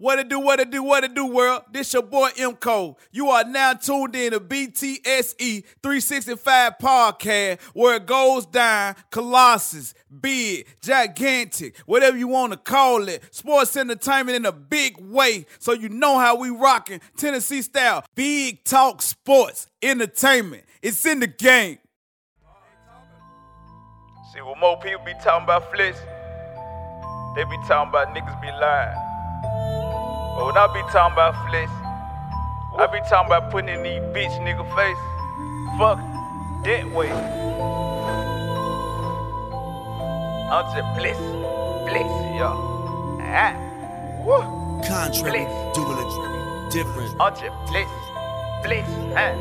What it do, world? This your boy MCO. You are now tuned in to BTSE 365 podcast, where it goes down, colossus, big, gigantic, whatever you want to call it, sports entertainment in a big way, so you know how we rocking, Tennessee style, big talk sports, entertainment, it's in the game. See, what more people be talking about flesh, they be talking about niggas be lying. But when I be talking about flesh, I be talking about putting in these bitch nigga face. Fuck that way. I'm just blessed, y'all. Ah, woo. Contrary, dual, different. I'm just blessed, ah,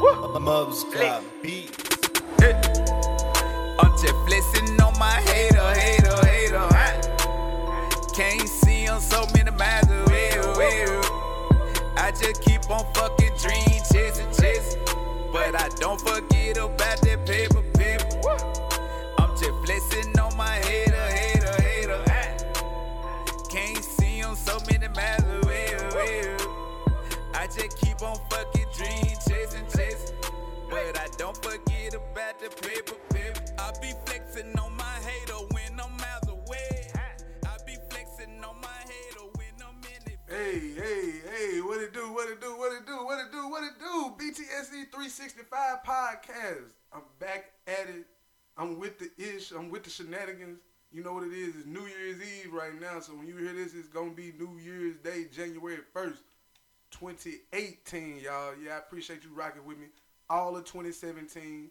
woo. Mubs got beat. I'm just blessing on my hater, ah. Can't see on so many miles away. I just keep on fucking dream chasing, but I don't forget about that paper. I'm just blessing on my hater. Can't see him so many miles away. I just keep on fucking dream chasing, but I don't forget about the paper. I be flexing on my hater when I'm miles away. I be flexing on my hater when I'm in it. Hey, what it do? BTSE 365 podcast. I'm back at it. I'm with the ish. I'm with the shenanigans. You know what it is? It's New Year's Eve right now. So when you hear this, it's going to be New Year's Day, January 1st, 2018, y'all. Yeah, I appreciate you rocking with me. All of 2017.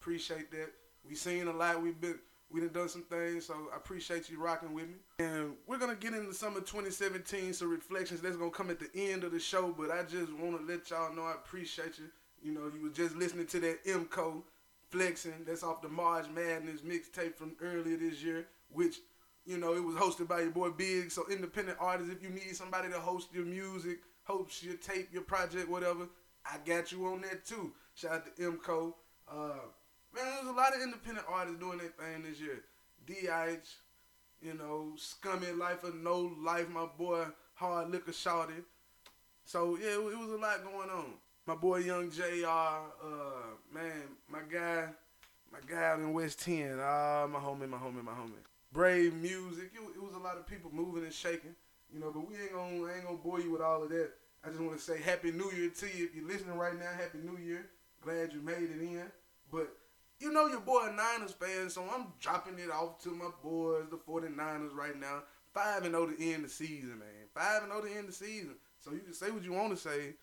Appreciate that. We seen a lot. We done some things, so I appreciate you rocking with me. And we're going to get into some of 2017, some reflections. That's going to come at the end of the show, but I just want to let y'all know I appreciate you. You know, you were just listening to that MCO flexing. That's off the March Madness mixtape from earlier this year, which, you know, it was hosted by your boy Big. So independent artists, if you need somebody to host your music, host your tape, your project, whatever, I got you on that too. Shout out to MCO. Man, there's a lot of independent artists doing their thing this year. D.I.H., you know, Scummy Life or No Life, my boy, Hard Liquor Shawty. So, yeah, it was a lot going on. My boy, Young JR, man, my guy out in West 10, my homie. Brave Music, it was a lot of people moving and shaking, you know, but we ain't gonna bore you with all of that. I just want to say Happy New Year to you. If you're listening right now, Happy New Year. Glad you made it in, but... You know your boy a Niners fan, so I'm dropping it off to my boys, the 49ers right now. 5-0 to end the season, man. 5-0 to end the season. So you can say what you want to say,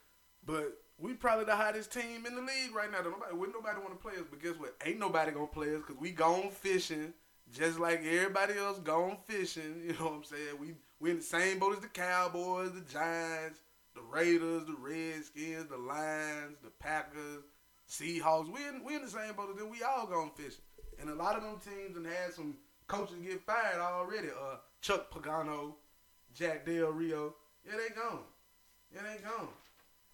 but we probably the hottest team in the league right now. Nobody want to play us, but guess what? Ain't nobody going to play us because we gone fishing, just like everybody else gone fishing. You know what I'm saying? We in the same boat as the Cowboys, the Giants, the Raiders, the Redskins, the Lions, the Packers. Seahawks, we in the same boat as them. We all gone fishing. And a lot of them teams and had some coaches get fired already. Chuck Pagano, Jack Del Rio. Yeah, they gone.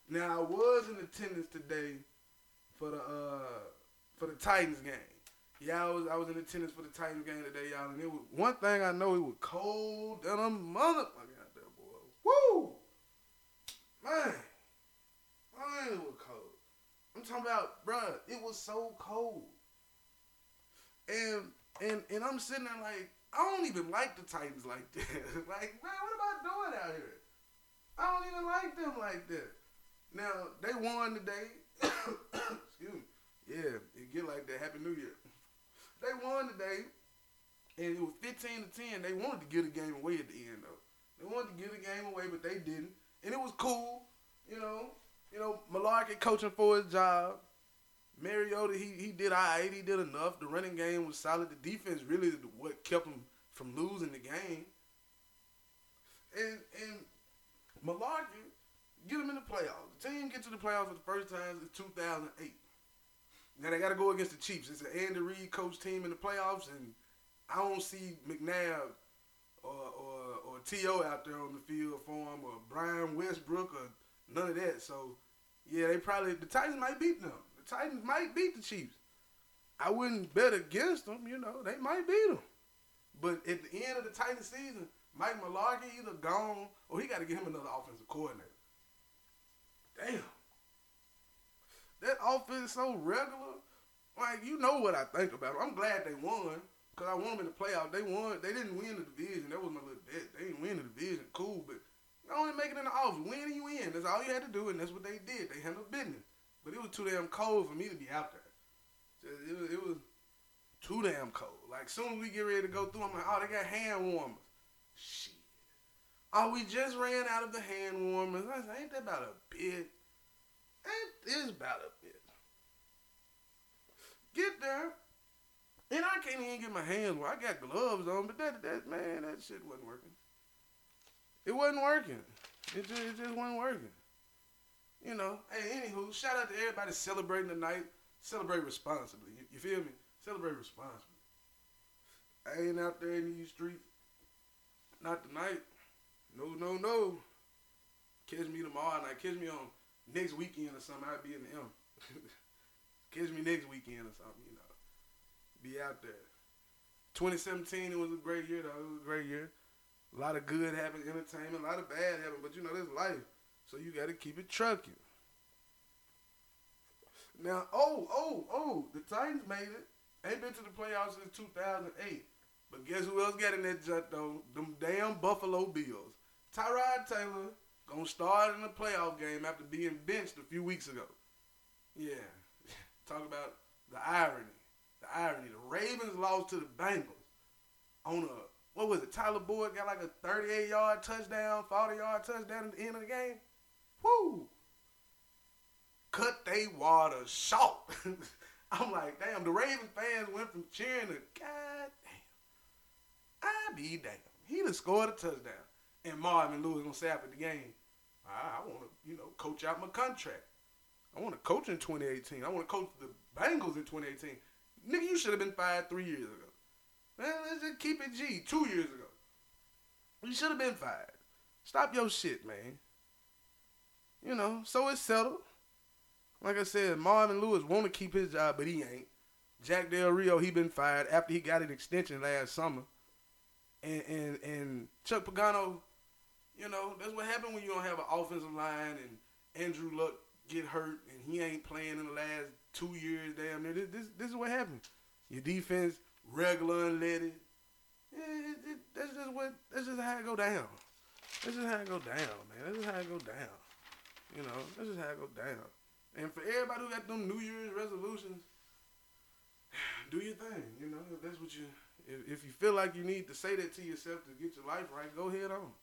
Now, I was in attendance today for the Titans game. Yeah, I was in attendance for the Titans game today, y'all. And it was one thing I know, it was cold and a motherfucker out there, boy. Woo! Man, it was cold. I'm talking about, bruh, it was so cold. And I'm sitting there like, I don't even like the Titans like that. Like, man, what am I doing out here? I don't even like them like that. Now, they won today. Excuse me. Yeah, it get like that. Happy New Year. They won today, and it was 15-10. They wanted to give the game away at the end, though. They wanted to give the game away, but they didn't. And it was cool, you know. You know, Mularkey coaching for his job. Mariota, he did all right. He did enough. The running game was solid. The defense really is what kept him from losing the game. And Mularkey, get him in the playoffs. The team get to the playoffs for the first time since 2008. Now, they got to go against the Chiefs. It's an Andy Reid coach team in the playoffs, and I don't see McNabb or T.O. out there on the field for him, or Brian Westbrook, or none of that. So, yeah, the Titans might beat them. The Titans might beat the Chiefs. I wouldn't bet against them, you know. They might beat them. But at the end of the Titans season, Mike Mularkey either gone or he got to get him another offensive coordinator. Damn. That offense so regular. Like, you know what I think about them. I'm glad they won because I want them in the playoffs. They won. They didn't win the division. That was my little bet. They didn't win the division. Cool, but they only make it in the offs. Win and you in. That's all you had to do, and that's what they did. They handled business. But it was too damn cold for me to be out there. Just, it was too damn cold. Like, soon as we get ready to go through, I'm like, oh, they got hand warmers. Shit. Oh, we just ran out of the hand warmers. I said, ain't that about a bit? It is about a bit. Get there, and I can't even get my hands where I got gloves on, but that shit wasn't working. It wasn't working. It just wasn't working. You know, hey, anywho, shout out to everybody celebrating tonight. Celebrate responsibly. You feel me? Celebrate responsibly. I ain't out there in these streets. Not tonight. No. Catch me tomorrow night. Catch me on next weekend or something. I'll be in the M. Catch me next weekend or something, you know. Be out there. 2017, it was a great year, though. It was a great year. A lot of good happened, entertainment. A lot of bad happened. But, you know, that's life. So you got to keep it trucking. Now, the Titans made it. Ain't been to the playoffs since 2008. But guess who else got in that junk, though? Them damn Buffalo Bills. Tyrod Taylor going to start in the playoff game after being benched a few weeks ago. Yeah. Talk about the irony. The irony. The Ravens lost to the Bengals on Tyler Boyd got like a 38-yard touchdown, 40-yard touchdown at the end of the game. Woo! Cut they water short. I'm like, damn, the Ravens fans went from cheering to, God damn, I be damn. He done scored a touchdown. And Marvin Lewis going to say after the game, I want to, coach out my contract. I want to coach in 2018. I want to coach the Bengals in 2018. Nigga, you should have been fired 3 years ago. Man, let's just keep it G. 2 years ago. You should have been fired. Stop your shit, man. So it's settled. Like I said, Marvin Lewis want to keep his job, but he ain't. Jack Del Rio, he been fired after he got an extension last summer. And Chuck Pagano, that's what happened when you don't have an offensive line and Andrew Luck get hurt and he ain't playing in the last 2 years. Damn near. This is what happened. Your defense, regular, unleaded. Yeah, that's just how it go down. That's just how it go down, man. That's just how it go down. That's just how it go down. And for everybody who got them New Year's resolutions, do your thing. If that's what if you feel like you need to say that to yourself to get your life right, go ahead on.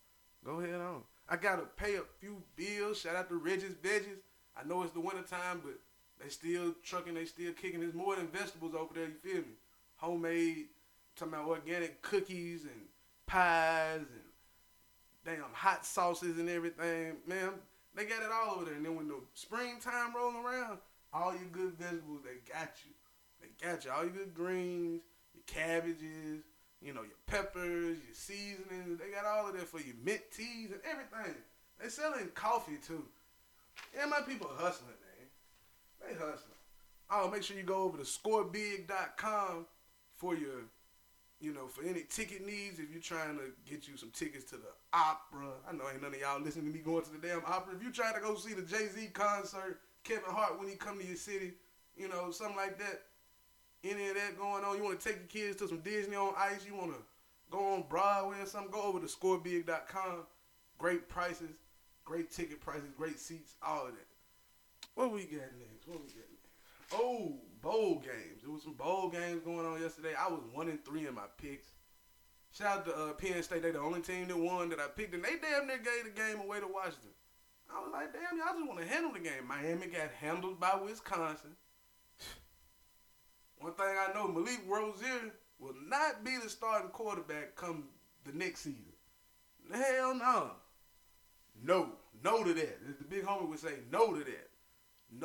I gotta pay a few bills. Shout out to Reggie's Veggie's. I know it's the winter time, but they still trucking, they still kicking. There's more than vegetables over there, you feel me? Homemade, talking about organic cookies and pies and damn hot sauces and everything. Man, they got it all over there. And then when the springtime rolls around, all your good vegetables, they got you. All your good greens, your cabbages, your peppers, your seasonings. They got all of that for you. Mint teas and everything. They selling coffee, too. Yeah, my people are hustling, man. They hustling. Oh, make sure you go over to ScoreBig.com for your, for any ticket needs. If you're trying to get you some tickets to the opera. I know ain't none of y'all listening to me going to the damn opera. If you're trying to go see the Jay-Z concert, Kevin Hart when he come to your city, something like that. Any of that going on. You want to take your kids to some Disney on Ice. You want to go on Broadway or something. Go over to ScoreBig.com. Great prices. Great ticket prices, great seats, all of that. What we got next? Oh, bowl games. There was some bowl games going on yesterday. I was 1-3 in my picks. Shout out to Penn State. They the only team that won that I picked, and they damn near gave the game away to Washington. I was like, damn, y'all just want to handle the game. Miami got handled by Wisconsin. One thing I know, Malik Rozier will not be the starting quarterback come the next season. Hell no. No to that. As the big homie would say, no to that. But,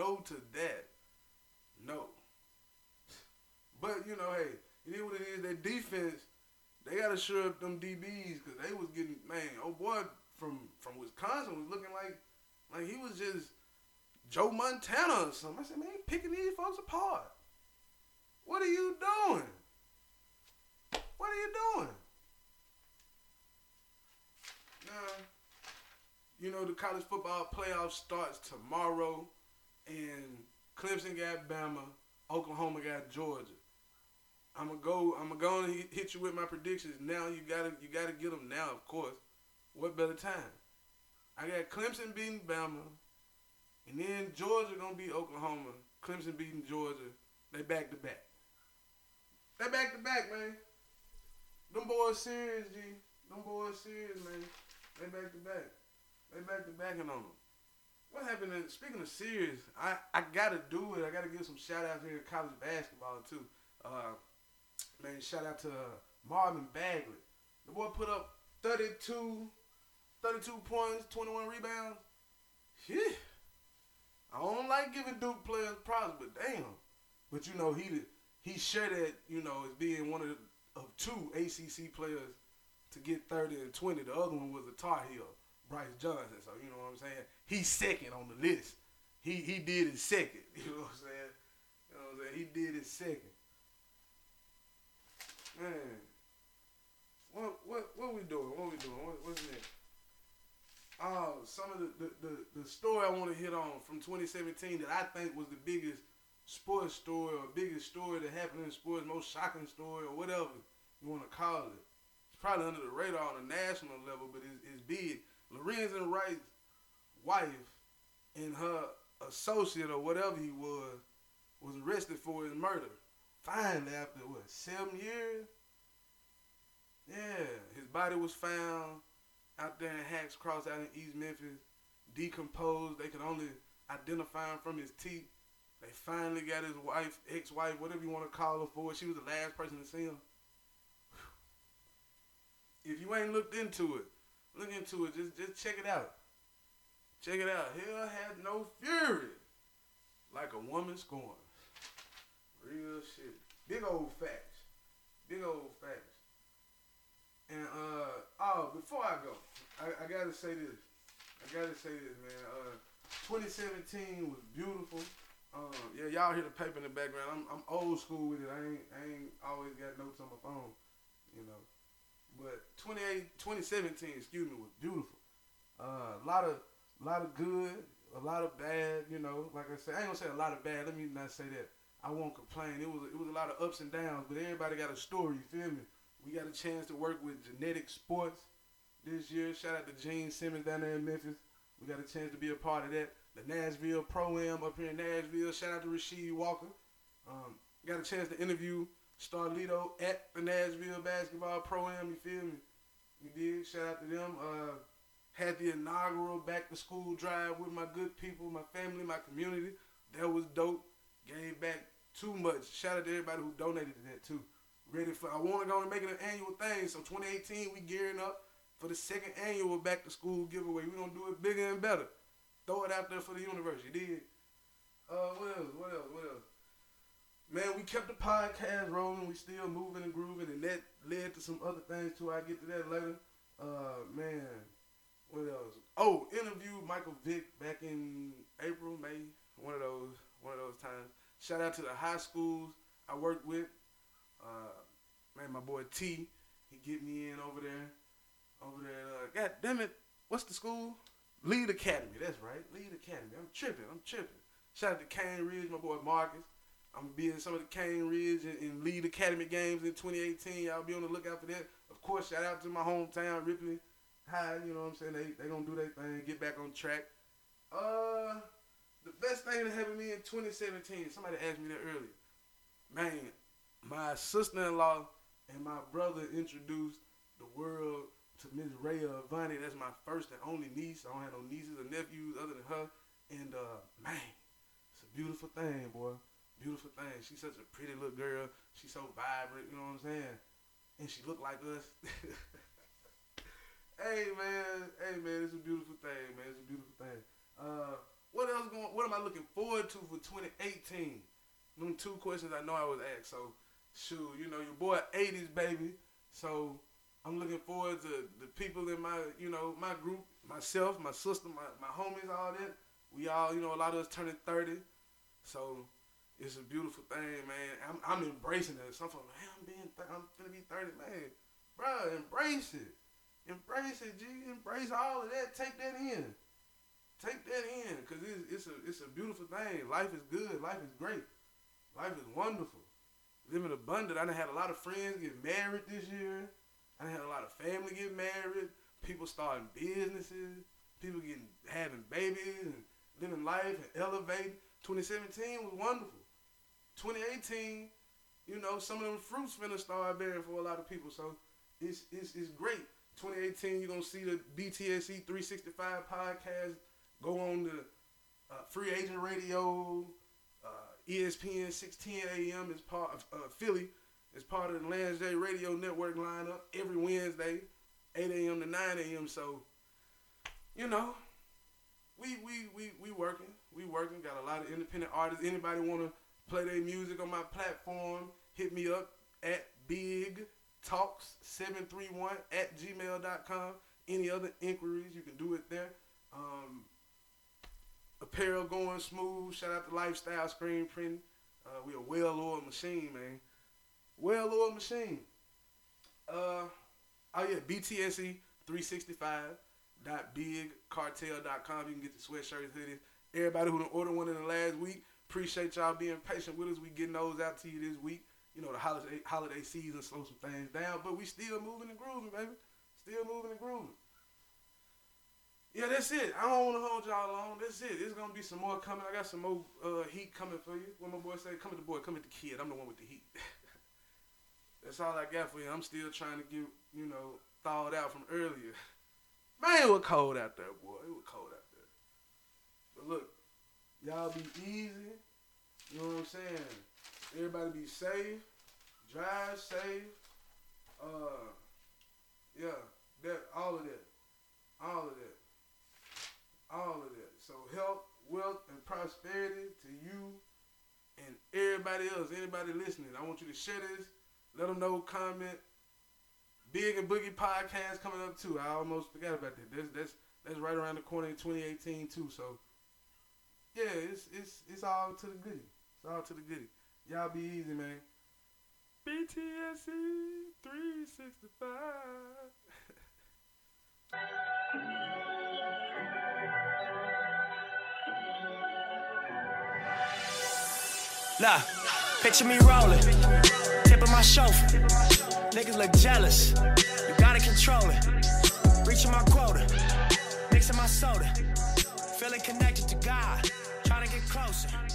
hey, it is what it is. That defense, they got to shore up them DBs because they was getting, man, old boy from Wisconsin was looking like he was just Joe Montana or something. I said, man, picking these folks apart. What are you doing? You know, the college football playoff starts tomorrow, and Clemson got Bama, Oklahoma got Georgia. I'm gonna go and hit you with my predictions now. You gotta get them now, of course. What better time? I got Clemson beating Bama, and then Georgia gonna beat Oklahoma. Clemson beating Georgia. They back to back. They back to back, man. Them boys serious, G. Them boys serious, man. They back to back. They back to backing on them. What happened to, speaking of serious, I gotta do it. I gotta give some shout outs here to college basketball too. Man, shout out to Marvin Bagley. The boy put up 32 points, 21 rebounds. Yeah. I don't like giving Duke players props, but damn. But you know, he shared that, you know, as being one of two ACC players to get 30 and 20. The other one was a Tar Heel, Bryce Johnson. So, you know what I'm saying? He's second on the list. He did his second. You know what I'm saying? You know what I'm saying? He did his second. Man, what we doing? What we doing? What's next? Oh, some of the story I want to hit on from 2017 that I think was the biggest sports story or biggest story that happened in sports, most shocking story or whatever you want to call it. It's probably under the radar on a national level, but it's big. Lorenzen Wright's wife and her associate or whatever he was arrested for his murder. Finally, after, 7 years? Yeah, his body was found out there in Hacks Cross, out in East Memphis, decomposed. They could only identify him from his teeth. They finally got his wife, ex-wife, whatever you want to call her for. She was the last person to see him. If you ain't looked into it, look into it. Just check it out. Check it out. Hell had no fury like a woman scorned. Real shit. Big old facts. Big old facts. And, before I go, I gotta say this. Man. 2017 was beautiful. Y'all hear the paper in the background. I'm old school with it. I ain't always got notes on my phone, you know. But 2017, was beautiful. A lot of good, a lot of bad, you know. Like I said, I ain't gonna say a lot of bad. Let me not say that. I won't complain. It was a lot of ups and downs, but everybody got a story, you feel me? We got a chance to work with Genetic Sports this year. Shout out to Gene Simmons down there in Memphis. We got a chance to be a part of that. The Nashville Pro-Am up here in Nashville. Shout out to Rasheed Walker. Got a chance to interview Starlito at the Nashville Basketball Pro-Am, you feel me? You did. Shout out to them. Had the inaugural back-to-school drive with my good people, my family, my community. That was dope. Gave back too much. Shout out to everybody who donated to that too. I want to go and make it an annual thing. So 2018, we gearing up for the second annual back to school giveaway. We're gonna do it bigger and better. Throw it out there for the universe. You did. What else? Man, we kept the podcast rolling. We still moving and grooving, and that led to some other things too. I get to that later. Man, what else? Oh, interviewed Michael Vick back in April, May. One of those times. Shout out to the high schools I worked with. Man, my boy T, he get me in over there. God damn it, what's the school? Lead Academy. That's right, Lead Academy. I'm tripping. Shout out to Kane Ridge, my boy Marcus. I'm gonna be in some of the Kane Ridge and Lead Academy games in 2018. Y'all be on the lookout for that. Of course, shout out to my hometown Ripley High. You know what I'm saying? They gonna do their thing, get back on track. The best thing that happened to me in 2017, somebody asked me that earlier. Man, my sister-in-law and my brother introduced the world to Miss Rhea Vani. That's my first and only niece. I don't have no nieces or nephews other than her. And, man, it's a beautiful thing, boy. Beautiful thing. She's such a pretty little girl. She's so vibrant, you know what I'm saying? And she looked like us. Hey, man, it's a beautiful thing, man. It's a beautiful thing. What am I looking forward to for 2018? Them two questions I know I was asked. So, shoot, you know, your boy 80s, baby. So, I'm looking forward to the people in my, you know, my group, myself, my sister, my homies, all that. We all, you know, a lot of us turning 30. So, it's a beautiful thing, man. I'm embracing it. So, I'm finna be 30, man. Bro, embrace it. Embrace it, G. Embrace all of that. Take that in. Take that in, because it's a beautiful thing. Life is good. Life is great. Life is wonderful. Living abundant. I done had a lot of friends get married this year. I done had a lot of family get married. People starting businesses. People having babies and living life and elevating. 2017 was wonderful. 2018, you know, some of them fruits finna start bearing for a lot of people. So it's great. 2018, you're going to see the BTSC 365 podcast go on the Free Agent Radio. ESPN 610 AM is part of Philly. It's part of the Landsday Radio Network lineup every Wednesday, 8 AM to 9 AM. So, you know, we working. We working. Got a lot of independent artists. Anybody want to play their music on my platform, hit me up at bigtalks731@gmail.com. Any other inquiries, you can do it there. Apparel going smooth. Shout out to Lifestyle Screen Printing. We a well-oiled machine, man. Well-oiled machine. BTSE 365.bigcartel.com. You can get the sweatshirts, hoodies. Everybody who done ordered one in the last week, appreciate y'all being patient with us. We getting those out to you this week. You know, the holiday season slows some things down, but we still moving and grooving, baby. Still moving and grooving. Yeah, that's it. I don't want to hold y'all long. That's it. There's going to be some more coming. I got some more heat coming for you. What my boy say? Come with the boy. Come with the kid. I'm the one with the heat. That's all I got for you. I'm still trying to get, you know, thawed out from earlier. Man, it was cold out there, boy. It was cold out there. But look, y'all be easy. You know what I'm saying? Everybody be safe. Drive safe. All of that. All of that. All of that. So health, wealth, and prosperity to you and everybody else, anybody listening. I want you to share this. Let them know, comment. Big and Boogie podcast coming up, too. I almost forgot about that. That's right around the corner in 2018, too. So, yeah, it's all to the goodie. It's all to the goodie. Y'all be easy, man. BTSC 365. Nah, picture me rolling, tipping my chauffeur. Niggas look jealous, you gotta control it. Reaching my quota, mixing my soda. Feeling connected to God, trying to get closer.